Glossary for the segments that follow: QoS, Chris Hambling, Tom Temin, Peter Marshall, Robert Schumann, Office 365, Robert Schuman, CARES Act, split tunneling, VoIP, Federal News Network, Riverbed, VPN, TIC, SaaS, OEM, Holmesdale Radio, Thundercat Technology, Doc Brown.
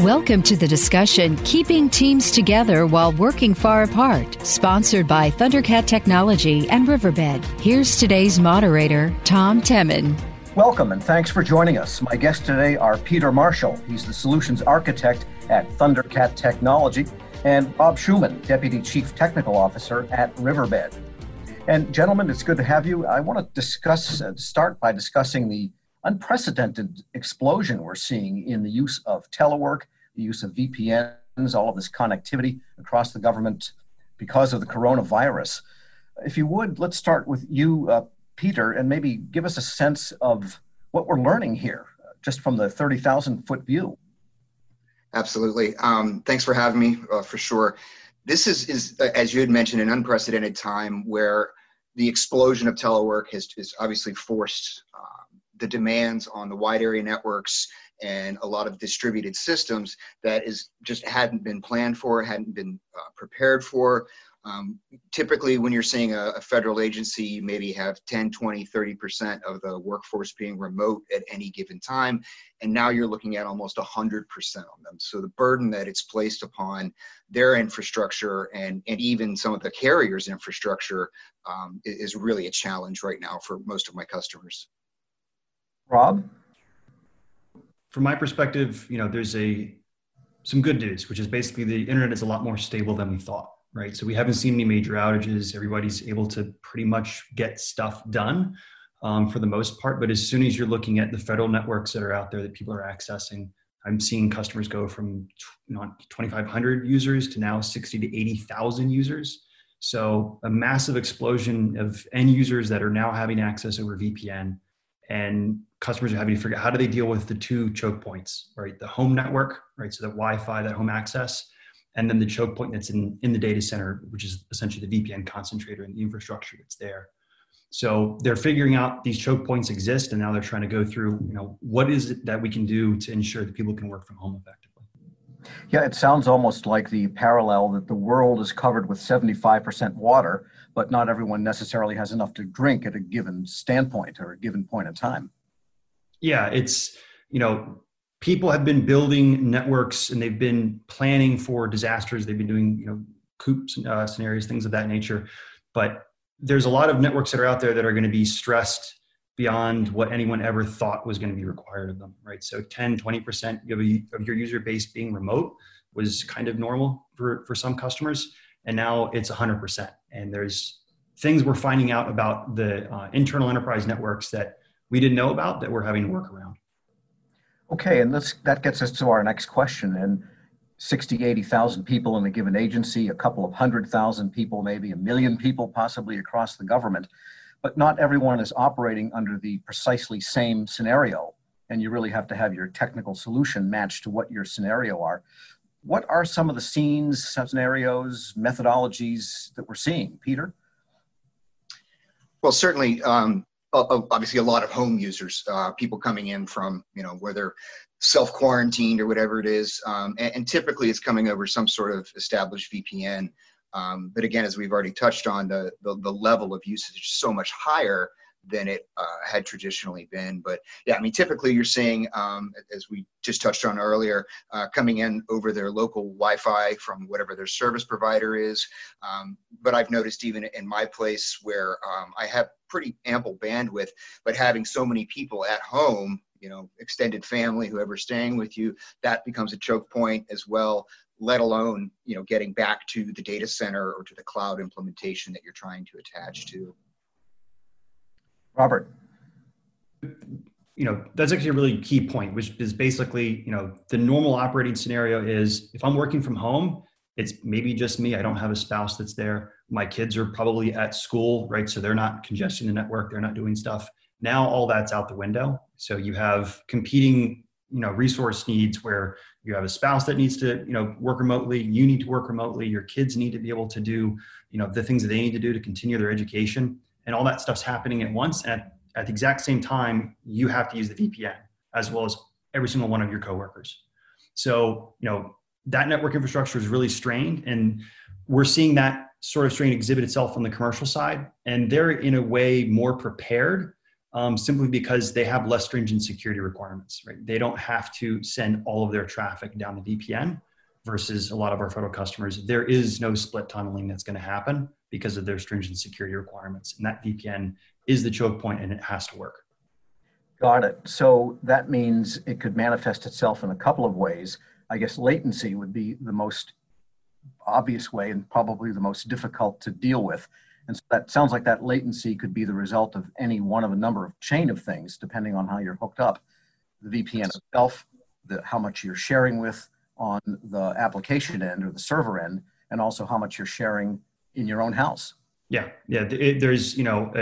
Welcome to the discussion, Keeping Teams Together While Working Far Apart, sponsored by Thundercat Technology and Riverbed. Here's today's moderator, Tom Temin. Welcome and thanks for joining us. My guests today are Peter Marshall. He's the solutions architect at Thundercat Technology, and Bob Schuman, Deputy Chief Technical Officer at Riverbed. And gentlemen, it's good to have you. I want to start by discussing the unprecedented explosion we're seeing in the use of telework, the use of VPNs, all of this connectivity across the government because of the coronavirus. If you would, let's start with you, Peter, and maybe give us a sense of what we're learning here, just from the 30,000-foot view. Absolutely. Thanks for having me, for sure. This is, as you had mentioned, an unprecedented time where the explosion of telework has obviously forced the demands on the wide area networks and a lot of distributed systems that is just hadn't been planned for, hadn't been prepared for. Typically, when you're seeing a federal agency, you maybe have 10, 20, 30% of the workforce being remote at any given time, and now you're looking at almost 100% on them. So the burden that it's placed upon their infrastructure and even some of the carriers' infrastructure is really a challenge right now for most of my customers. Rob? From my perspective, there's some good news, which is basically the internet is a lot more stable than we thought. Right, so we haven't seen any major outages. Everybody's able to pretty much get stuff done for the most part. But as soon as you're looking at the federal networks that are out there that people are accessing, I'm seeing customers go from 2,500 users to now 60 to 80,000 users. So a massive explosion of end users that are now having access over VPN, and customers are having to figure out how do they deal with the two choke points, right? The home network, right? So the Wi-Fi, that home access. And then the choke point that's in the data center, which is essentially the VPN concentrator and the infrastructure that's there. So they're figuring out these choke points exist, and now they're trying to go through, what is it that we can do to ensure that people can work from home effectively? Yeah, it sounds almost like the parallel that the world is covered with 75% water, but not everyone necessarily has enough to drink at a given standpoint or a given point in time. Yeah, it's, people have been building networks and they've been planning for disasters. They've been doing, coups scenarios, things of that nature. But there's a lot of networks that are out there that are going to be stressed beyond what anyone ever thought was going to be required of them, right? So 10, 20% of your user base being remote was kind of normal for some customers. And now it's 100%. And there's things we're finding out about the internal enterprise networks that we didn't know about that we're having to work around. Okay, and that gets us to our next question. And 60, 80,000 people in a given agency, a couple of 100,000 people, maybe 1 million people possibly across the government, but not everyone is operating under the precisely same scenario. And you really have to have your technical solution matched to what your scenario are. What are some of the scenarios, methodologies that we're seeing, Peter? Well, certainly, obviously a lot of home users, people coming in from, where they're self-quarantined or whatever it is. And typically it's coming over some sort of established VPN. But again, as we've already touched on, the level of usage is so much higher than it had traditionally been. But yeah, typically you're seeing, as we just touched on earlier, coming in over their local Wi-Fi from whatever their service provider is. But I've noticed even in my place where I have pretty ample bandwidth, but having so many people at home, extended family, whoever's staying with you, that becomes a choke point as well, let alone, getting back to the data center or to the cloud implementation that you're trying to attach to. Robert. That's actually a really key point, which is basically, the normal operating scenario is if I'm working from home, it's maybe just me. I don't have a spouse that's there. My kids are probably at school, right? So they're not congesting the network. They're not doing stuff. Now all that's out the window. So you have competing, resource needs where you have a spouse that needs to, work remotely. You need to work remotely. Your kids need to be able to do, the things that they need to do to continue their education. And all that stuff's happening at once. And at the exact same time, you have to use the VPN as well as every single one of your coworkers. So, that network infrastructure is really strained. And we're seeing that sort of strain exhibit itself on the commercial side. And they're in a way more prepared simply because they have less stringent security requirements, right? They don't have to send all of their traffic down the VPN versus a lot of our federal customers. There is no split tunneling that's going to happen because of their stringent security requirements. And that VPN is the choke point and it has to work. Got it. So that means it could manifest itself in a couple of ways. I guess latency would be the most obvious way and probably the most difficult to deal with. And so that sounds like that latency could be the result of any one of a number of chain of things, depending on how you're hooked up. The VPN itself, how much you're sharing with on the application end or the server end, and also how much you're sharing in your own house. Yeah, there's, you know,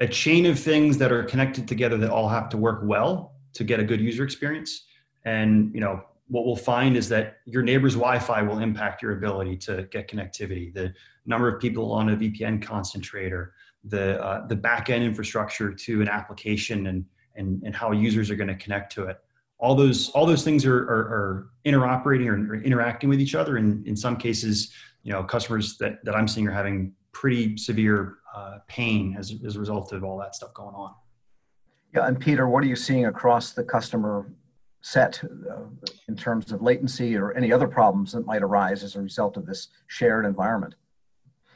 a chain of things that are connected together that all have to work well to get a good user experience. And, you know, what we'll find is that your neighbor's Wi-Fi will impact your ability to get connectivity. The number of people on a VPN concentrator, the back-end infrastructure to an application and how users are going to connect to it. All those things are interoperating or interacting with each other. And in some cases, you know, customers that I'm seeing are having pretty severe pain as a result of all that stuff going on. Yeah, and Peter, what are you seeing across the customer set in terms of latency or any other problems that might arise as a result of this shared environment?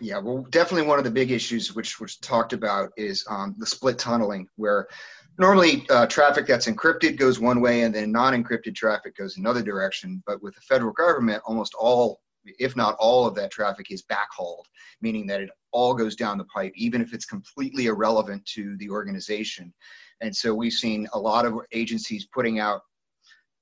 Yeah, well, definitely one of the big issues which was talked about is the split tunneling, where normally traffic that's encrypted goes one way and then non-encrypted traffic goes another direction. But with the federal government, almost all, if not all of that traffic is backhauled, meaning that it all goes down the pipe, even if it's completely irrelevant to the organization. And so we've seen a lot of agencies putting out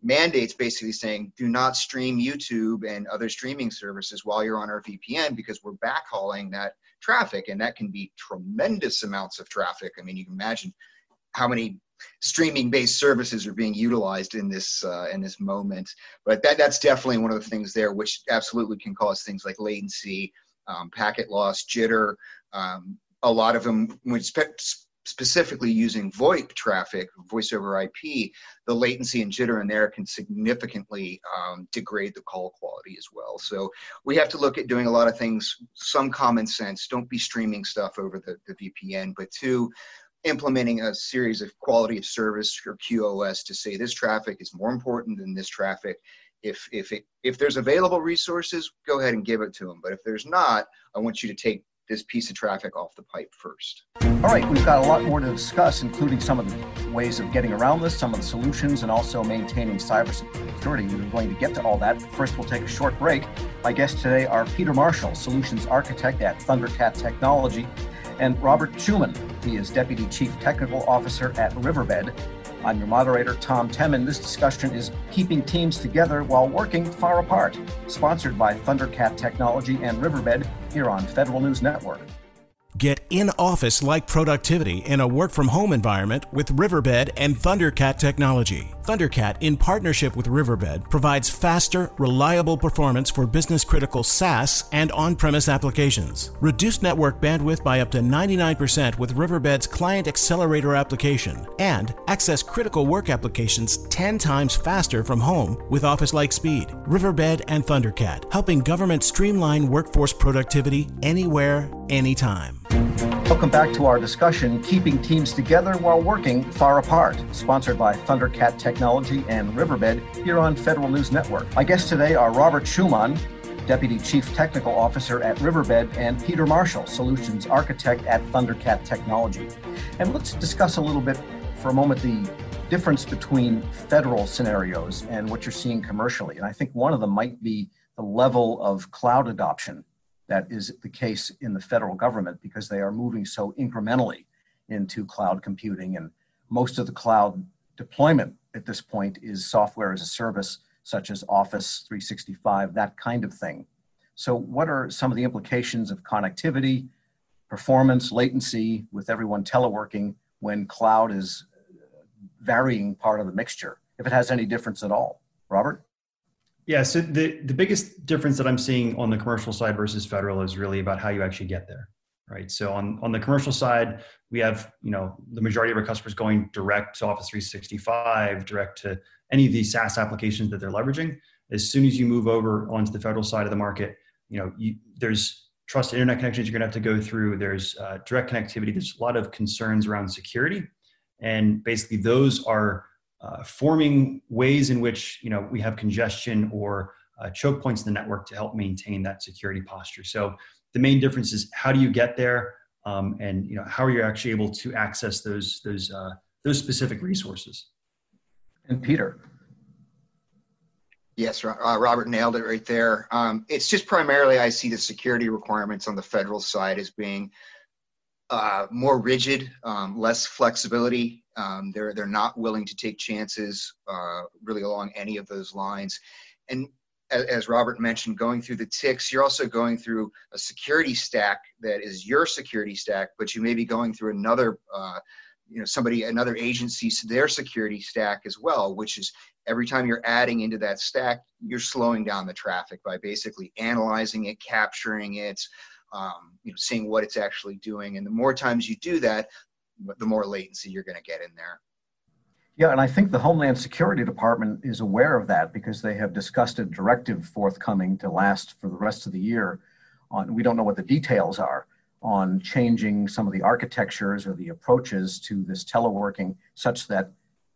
mandates basically saying, do not stream YouTube and other streaming services while you're on our VPN, because we're backhauling that traffic. And that can be tremendous amounts of traffic. I mean, you can imagine how many streaming-based services are being utilized in this moment. But that's definitely one of the things there, which absolutely can cause things like latency, packet loss, jitter. A lot of them, when specifically using VoIP traffic, voice over IP, the latency and jitter in there can significantly degrade the call quality as well. So we have to look at doing a lot of things, some common sense. Don't be streaming stuff over the VPN, but two, implementing a series of quality of service or QoS to say this traffic is more important than this traffic. If there's available resources, go ahead and give it to them. But if there's not, I want you to take this piece of traffic off the pipe first. All right, we've got a lot more to discuss, including some of the ways of getting around this, some of the solutions, and also maintaining cybersecurity. We're going to get to all that. First, we'll take a short break. My guests today are Peter Marshall, Solutions Architect at Thundercat Technology, and Robert Schuman. He is Deputy Chief Technical Officer at Riverbed. I'm your moderator, Tom Temin. This discussion is keeping teams together while working far apart. Sponsored by Thundercat Technology and Riverbed here on Federal News Network. Get in-office-like productivity in a work-from-home environment with Riverbed and Thundercat Technology. Thundercat, in partnership with Riverbed, provides faster, reliable performance for business-critical SaaS and on-premise applications. Reduce network bandwidth by up to 99% with Riverbed's Client Accelerator application, and access critical work applications 10 times faster from home with office-like speed. Riverbed and Thundercat, helping government streamline workforce productivity anywhere, anytime. Welcome back to our discussion, Keeping Teams Together While Working Far Apart, sponsored by Thundercat Technology and Riverbed here on Federal News Network. My guests today are Robert Schuman, Deputy Chief Technical Officer at Riverbed, and Peter Marshall, Solutions Architect at Thundercat Technology. And let's discuss a little bit for a moment the difference between federal scenarios and what you're seeing commercially. And I think one of them might be the level of cloud adoption. That is the case in the federal government because they are moving so incrementally into cloud computing, and most of the cloud deployment at this point is software as a service, such as Office 365, that kind of thing. So what are some of the implications of connectivity, performance, latency with everyone teleworking when cloud is varying part of the mixture, if it has any difference at all? Robert? Yeah, so the biggest difference that I'm seeing on the commercial side versus federal is really about how you actually get there, right? So on the commercial side, we have, you know, the majority of our customers going direct to Office 365, direct to any of these SaaS applications that they're leveraging. As soon as you move over onto the federal side of the market, you know, there's trusted internet connections you're going to have to go through. There's direct connectivity. There's a lot of concerns around security. And basically those are forming ways in which, we have congestion or choke points in the network to help maintain that security posture. So the main difference is how do you get there, and how are you actually able to access those specific resources. And Peter. Yes, Robert nailed it right there. It's just primarily I see the security requirements on the federal side as being more rigid, less flexibility. They're not willing to take chances really along any of those lines. And as Robert mentioned, going through the TICs, you're also going through a security stack that is your security stack, but you may be going through another, another agency's their security stack as well, which is every time you're adding into that stack, you're slowing down the traffic by basically analyzing it, capturing it, seeing what it's actually doing. And the more times you do that, the more latency you're going to get in there. Yeah, and I think the Homeland Security Department is aware of that because they have discussed a directive forthcoming to last for the rest of the year on, we don't know what the details are, on changing some of the architectures or the approaches to this teleworking such that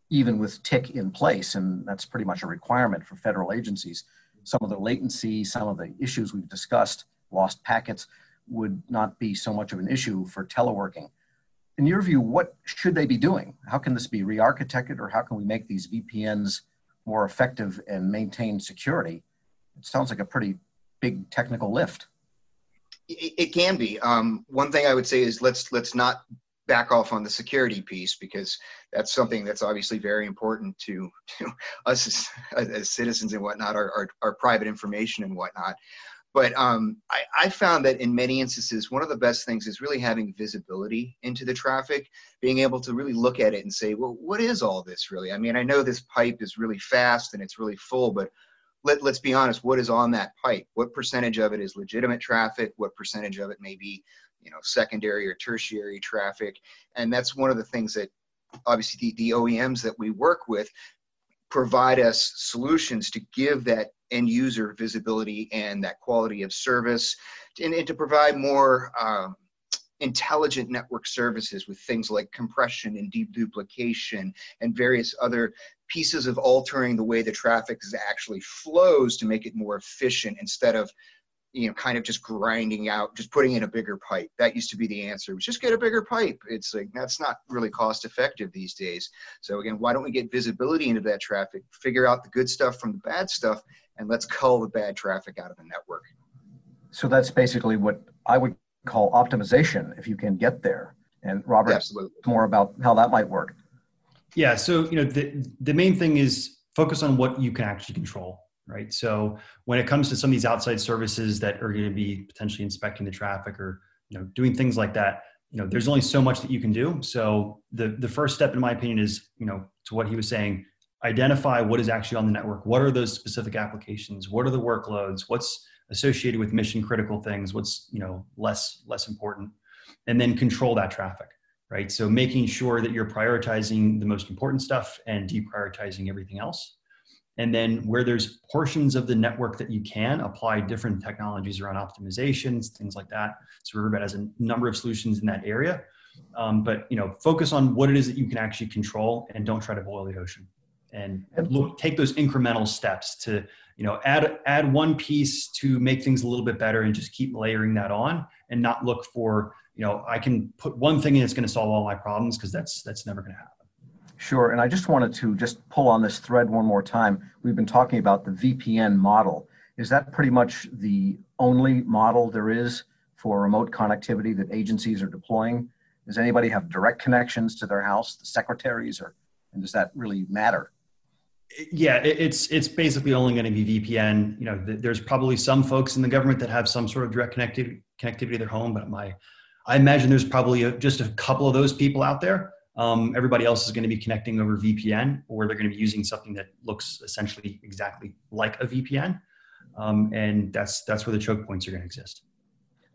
even with TIC in place, and that's pretty much a requirement for federal agencies, some of the latency, some of the issues we've discussed, lost packets, would not be so much of an issue for teleworking. In your view, what should they be doing? How can this be re-architected, or how can we make these VPNs more effective and maintain security? It sounds like a pretty big technical lift. It can be. One thing I would say is let's not back off on the security piece, because that's something that's obviously very important to us as citizens and whatnot, our private information and whatnot. But I found that in many instances, one of the best things is really having visibility into the traffic, being able to really look at it and say, well, what is all this really? I mean, I know this pipe is really fast and it's really full, but let's be honest, what is on that pipe? What percentage of it is legitimate traffic? What percentage of it may be, secondary or tertiary traffic? And that's one of the things that obviously the OEMs that we work with provide us solutions to give that end user visibility and that quality of service, and to provide more intelligent network services with things like compression and deduplication and various other pieces of altering the way the traffic actually flows to make it more efficient instead of kind of just grinding out, just putting in a bigger pipe. That used to be the answer, was just get a bigger pipe. It's like, that's not really cost effective these days. So again, why don't we get visibility into that traffic, figure out the good stuff from the bad stuff, and let's cull the bad traffic out of the network. So that's basically what I would call optimization, if you can get there. And Robert, absolutely, more about how that might work. Yeah, so the main thing is focus on what you can actually control. Right. So when it comes to some of these outside services that are going to be potentially inspecting the traffic or, doing things like that, there's only so much that you can do. So the first step, in my opinion, is, to what he was saying, identify what is actually on the network. What are those specific applications? What are the workloads? What's associated with mission critical things? What's, less important? And then control that traffic. Right. So making sure that you're prioritizing the most important stuff and deprioritizing everything else. And then where there's portions of the network that you can apply different technologies around optimizations, things like that. So Riverbed has a number of solutions in that area, but focus on what it is that you can actually control and don't try to boil the ocean. And look, take those incremental steps to add one piece to make things a little bit better, and just keep layering that on and not look for I can put one thing in that's going to solve all my problems, because that's never going to happen. Sure, and I just wanted to just pull on this thread one more time. We've been talking about the VPN model. Is that pretty much the only model there is for remote connectivity that agencies are deploying? Does anybody have direct connections to their house, the secretaries, and does that really matter? Yeah, it's basically only going to be VPN. There's probably some folks in the government that have some sort of direct connectivity to their home, but I imagine there's probably just a couple of those people out there. Everybody else is going to be connecting over VPN, or they're going to be using something that looks essentially exactly like a VPN. And that's where the choke points are going to exist.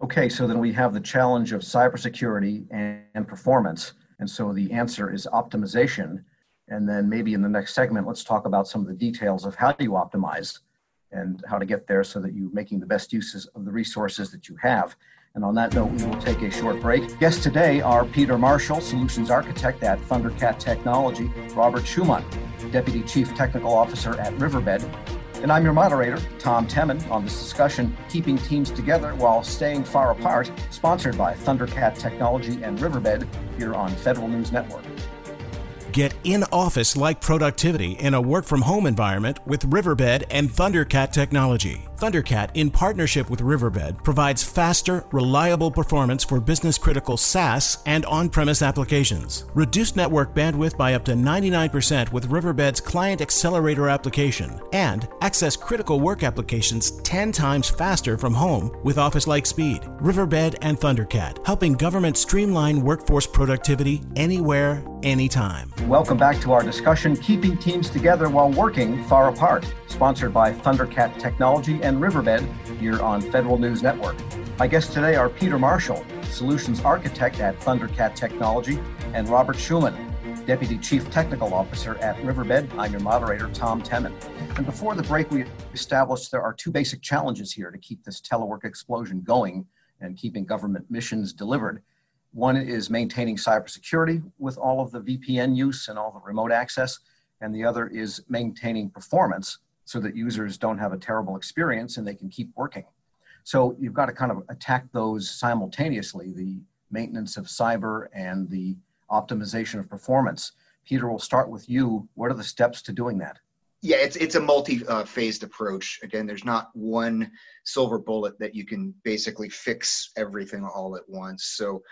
Okay, so then we have the challenge of cybersecurity and performance. And so the answer is optimization. And then maybe in the next segment, let's talk about some of the details of how do you optimize and how to get there so that you're making the best uses of the resources that you have. And on that note, we will take a short break. Guests today are Peter Marshall, Solutions Architect at Thundercat Technology, Robert Schumann, Deputy Chief Technical Officer at Riverbed, and I'm your moderator, Tom Temin, on this discussion, Keeping Teams Together While Staying Far Apart, sponsored by Thundercat Technology and Riverbed, here on Federal News Network. Get in-office-like productivity in a work-from-home environment with Riverbed and Thundercat Technology. Thundercat, in partnership with Riverbed, provides faster, reliable performance for business-critical SaaS and on-premise applications. Reduce network bandwidth by up to 99% with Riverbed's Client Accelerator application, and access critical work applications 10 times faster from home with office-like speed. Riverbed and Thundercat, helping government streamline workforce productivity anywhere, anytime. Welcome back to our discussion, Keeping Teams Together While Working Far Apart, sponsored by Thundercat Technology and Riverbed, here on Federal News Network. My guests today are Peter Marshall, Solutions Architect at Thundercat Technology, and Robert Schumann, Deputy Chief Technical Officer at Riverbed. I'm your moderator, Tom Temin. And before the break, we established there are two basic challenges here to keep this telework explosion going and keeping government missions delivered. One is maintaining cybersecurity with all of the VPN use and all the remote access, and the other is maintaining performance so that users don't have a terrible experience and they can keep working. So you've got to kind of attack those simultaneously, the maintenance of cyber and the optimization of performance. Peter, we'll start with you. What are the steps to doing that? Yeah, it's a multi-phased approach. Again, there's not one silver bullet that you can basically fix everything all at once. So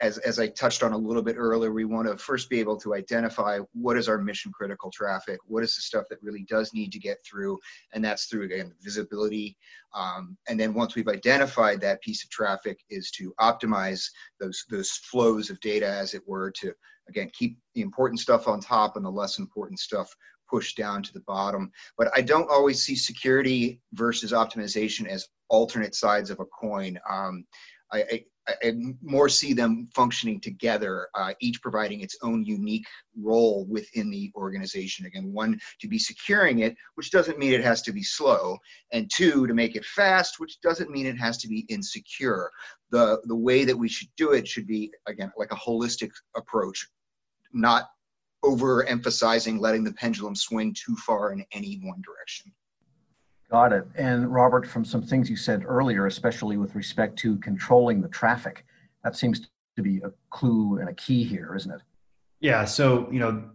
as I touched on a little bit earlier, we want to first be able to identify what is our mission critical traffic, what is the stuff that really does need to get through, and that's through, again, visibility. And then once we've identified that piece of traffic, is to optimize those flows of data, as it were, to, again, keep the important stuff on top and the less important stuff push down to the bottom. But I don't always see security versus optimization as alternate sides of a coin. I more see them functioning together, each providing its own unique role within the organization. Again, one, to be securing it, which doesn't mean it has to be slow, and two, to make it fast, which doesn't mean it has to be insecure. The way that we should do it should be, again, like a holistic approach, not overemphasizing letting the pendulum swing too far in any one direction. Got it. And Robert, from some things you said earlier, especially with respect to controlling the traffic, that seems to be a clue and a key here, isn't it? Yeah. So,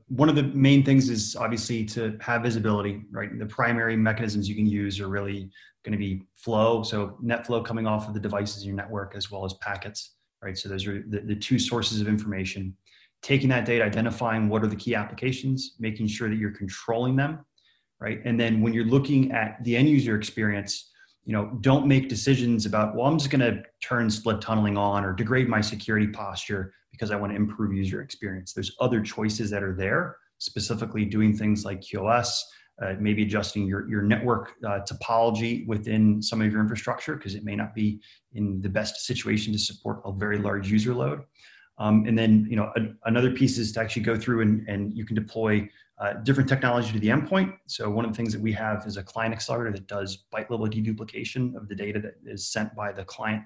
one of the main things is obviously to have visibility, right? The primary mechanisms you can use are really going to be flow. So net flow coming off of the devices in your network, as well as packets, right? So those are the two sources of information. Taking that data, identifying what are the key applications, making sure that you're controlling them, right? And then when you're looking at the end user experience, don't make decisions about, well, I'm just going to turn split tunneling on or degrade my security posture because I want to improve user experience. There's other choices that are there, specifically doing things like QoS, maybe adjusting your network topology within some of your infrastructure because it may not be in the best situation to support a very large user load. And then, another piece is to actually go through and you can deploy different technology to the endpoint. So one of the things that we have is a client accelerator that does byte level deduplication of the data that is sent by the client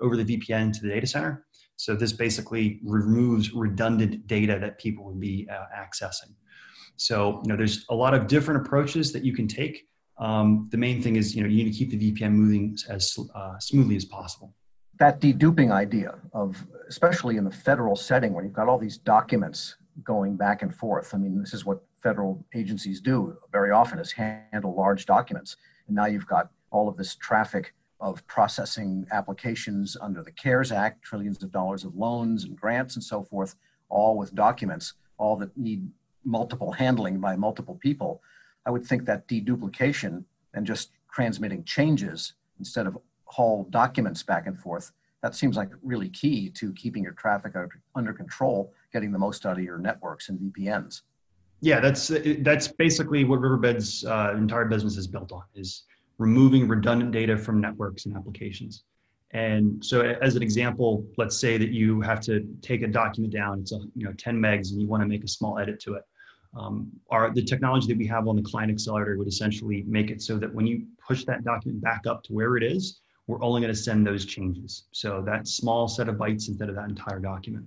over the VPN to the data center. So this basically removes redundant data that people would be accessing. So, there's a lot of different approaches that you can take. The main thing is, you need to keep the VPN moving as smoothly as possible. That deduping idea of, especially in the federal setting when you've got all these documents going back and forth. I mean, this is what federal agencies do very often, is handle large documents. And now you've got all of this traffic of processing applications under the CARES Act, trillions of dollars of loans and grants and so forth, all with documents, all that need multiple handling by multiple people. I would think that deduplication and just transmitting changes instead of haul documents back and forth, that seems like really key to keeping your traffic under control, getting the most out of your networks and VPNs. Yeah, that's basically what Riverbed's entire business is built on, is removing redundant data from networks and applications. And so as an example, let's say that you have to take a document down, it's 10 megs and you want to make a small edit to it. The technology that we have on the Client Accelerator would essentially make it so that when you push that document back up to where it is, we're only going to send those changes. So that small set of bytes instead of that entire document.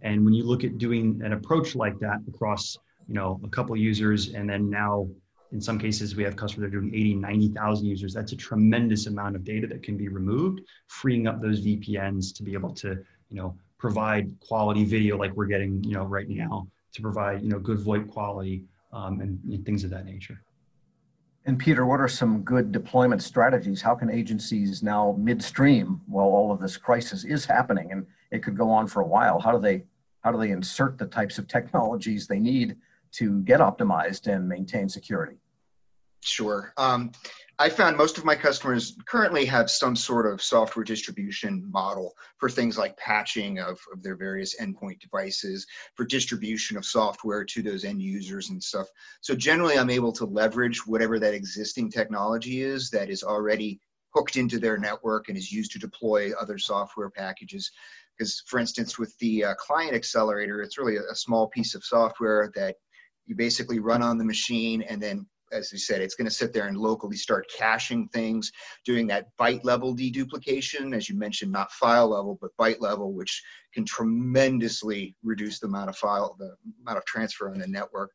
And when you look at doing an approach like that across, you know, a couple of users, and then now in some cases we have customers that are doing 80, 90,000 users, that's a tremendous amount of data that can be removed, freeing up those VPNs to be able to, you know, provide quality video like we're getting, you know, right now, to provide, you know, good VoIP quality and things of that nature. And Peter, what are some good deployment strategies? How can agencies now midstream, while all of this crisis is happening and it could go on for a while, how do they insert the types of technologies they need to get optimized and maintain security? Sure. I found most of my customers currently have some sort of software distribution model for things like patching of their various endpoint devices, for distribution of software to those end users and stuff. So generally, I'm able to leverage whatever that existing technology is that is already hooked into their network and is used to deploy other software packages. Because, for instance, with the client accelerator, it's really a small piece of software that you basically run on the machine, and then, as we said, it's going to sit there and locally start caching things, doing that byte level deduplication, as you mentioned, not file level, but byte level, which can tremendously reduce the amount of file, the amount of transfer on the network.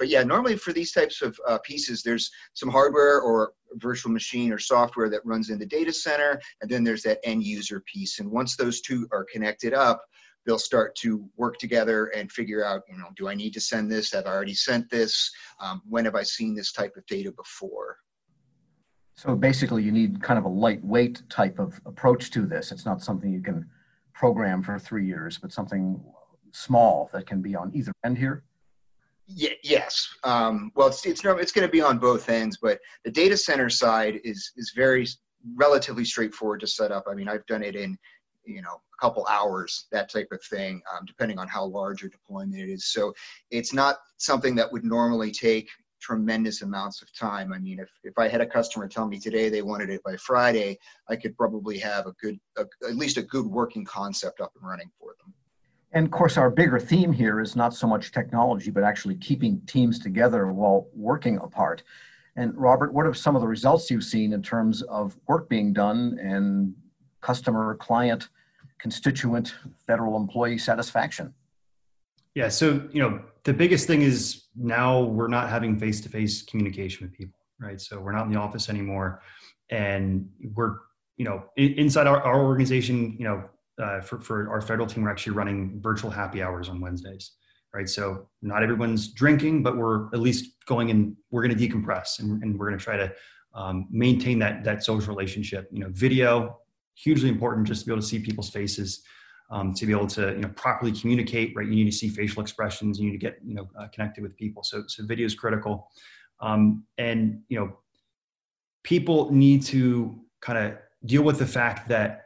But yeah, normally for these types of pieces, there's some hardware or virtual machine or software that runs in the data center, and then there's that end user piece. And once those two are connected up, they'll start to work together and figure out, you know, do I need to send this? Have I already sent this? When have I seen this type of data before? So basically you need kind of a lightweight type of approach to this. It's not something you can program for 3 years, but something small that can be on either end here? Yeah, yes. Well, it's going to be on both ends, but the data center side is very relatively straightforward to set up. I mean, I've done it in, you know, a couple hours, that type of thing, depending on how large your deployment it is. So it's not something that would normally take tremendous amounts of time. I mean, if I had a customer tell me today they wanted it by Friday, I could probably have a good, at least a good working concept up and running for them. And of course, our bigger theme here is not so much technology, but actually keeping teams together while working apart. And Robert, what are some of the results you've seen in terms of work being done and customer, client, constituent, federal employee satisfaction? Yeah, so, you know, the biggest thing is now we're not having face-to-face communication with people, right? So we're not in the office anymore. And we're, you know, inside our organization, you know, for our federal team, we're actually running virtual happy hours on Wednesdays, right? So not everyone's drinking, but we're at least going and we're going to decompress and we're going to try to maintain that social relationship. You know, video, hugely important just to be able to see people's faces, to be able to, you know, properly communicate, right? You need to see facial expressions, you need to get, you know, connected with people. So video is critical. And, you know, people need to kind of deal with the fact that,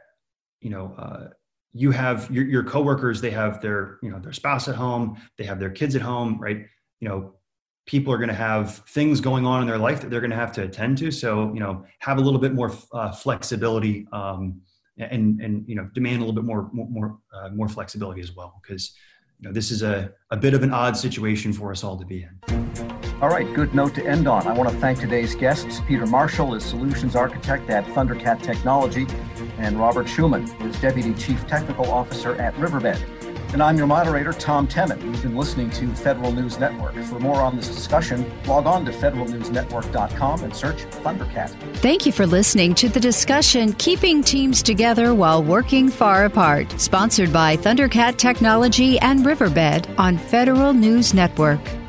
you know, you have your coworkers, they have their, you know, their spouse at home, they have their kids at home, right? You know, people are going to have things going on in their life that they're going to have to attend to. So, you know, have a little bit more flexibility and, you know, demand a little bit more flexibility as well, because, you know, this is a bit of an odd situation for us all to be in. All right, good note to end on. I want to thank today's guests. Peter Marshall is Solutions Architect at Thundercat Technology, and Robert Schuman is Deputy Chief Technical Officer at Riverbed. And I'm your moderator, Tom Temin. You've been listening to Federal News Network. For more on this discussion, log on to federalnewsnetwork.com and search Thundercat. Thank you for listening to the discussion, Keeping Teams Together While Working Far Apart, sponsored by Thundercat Technology and Riverbed on Federal News Network.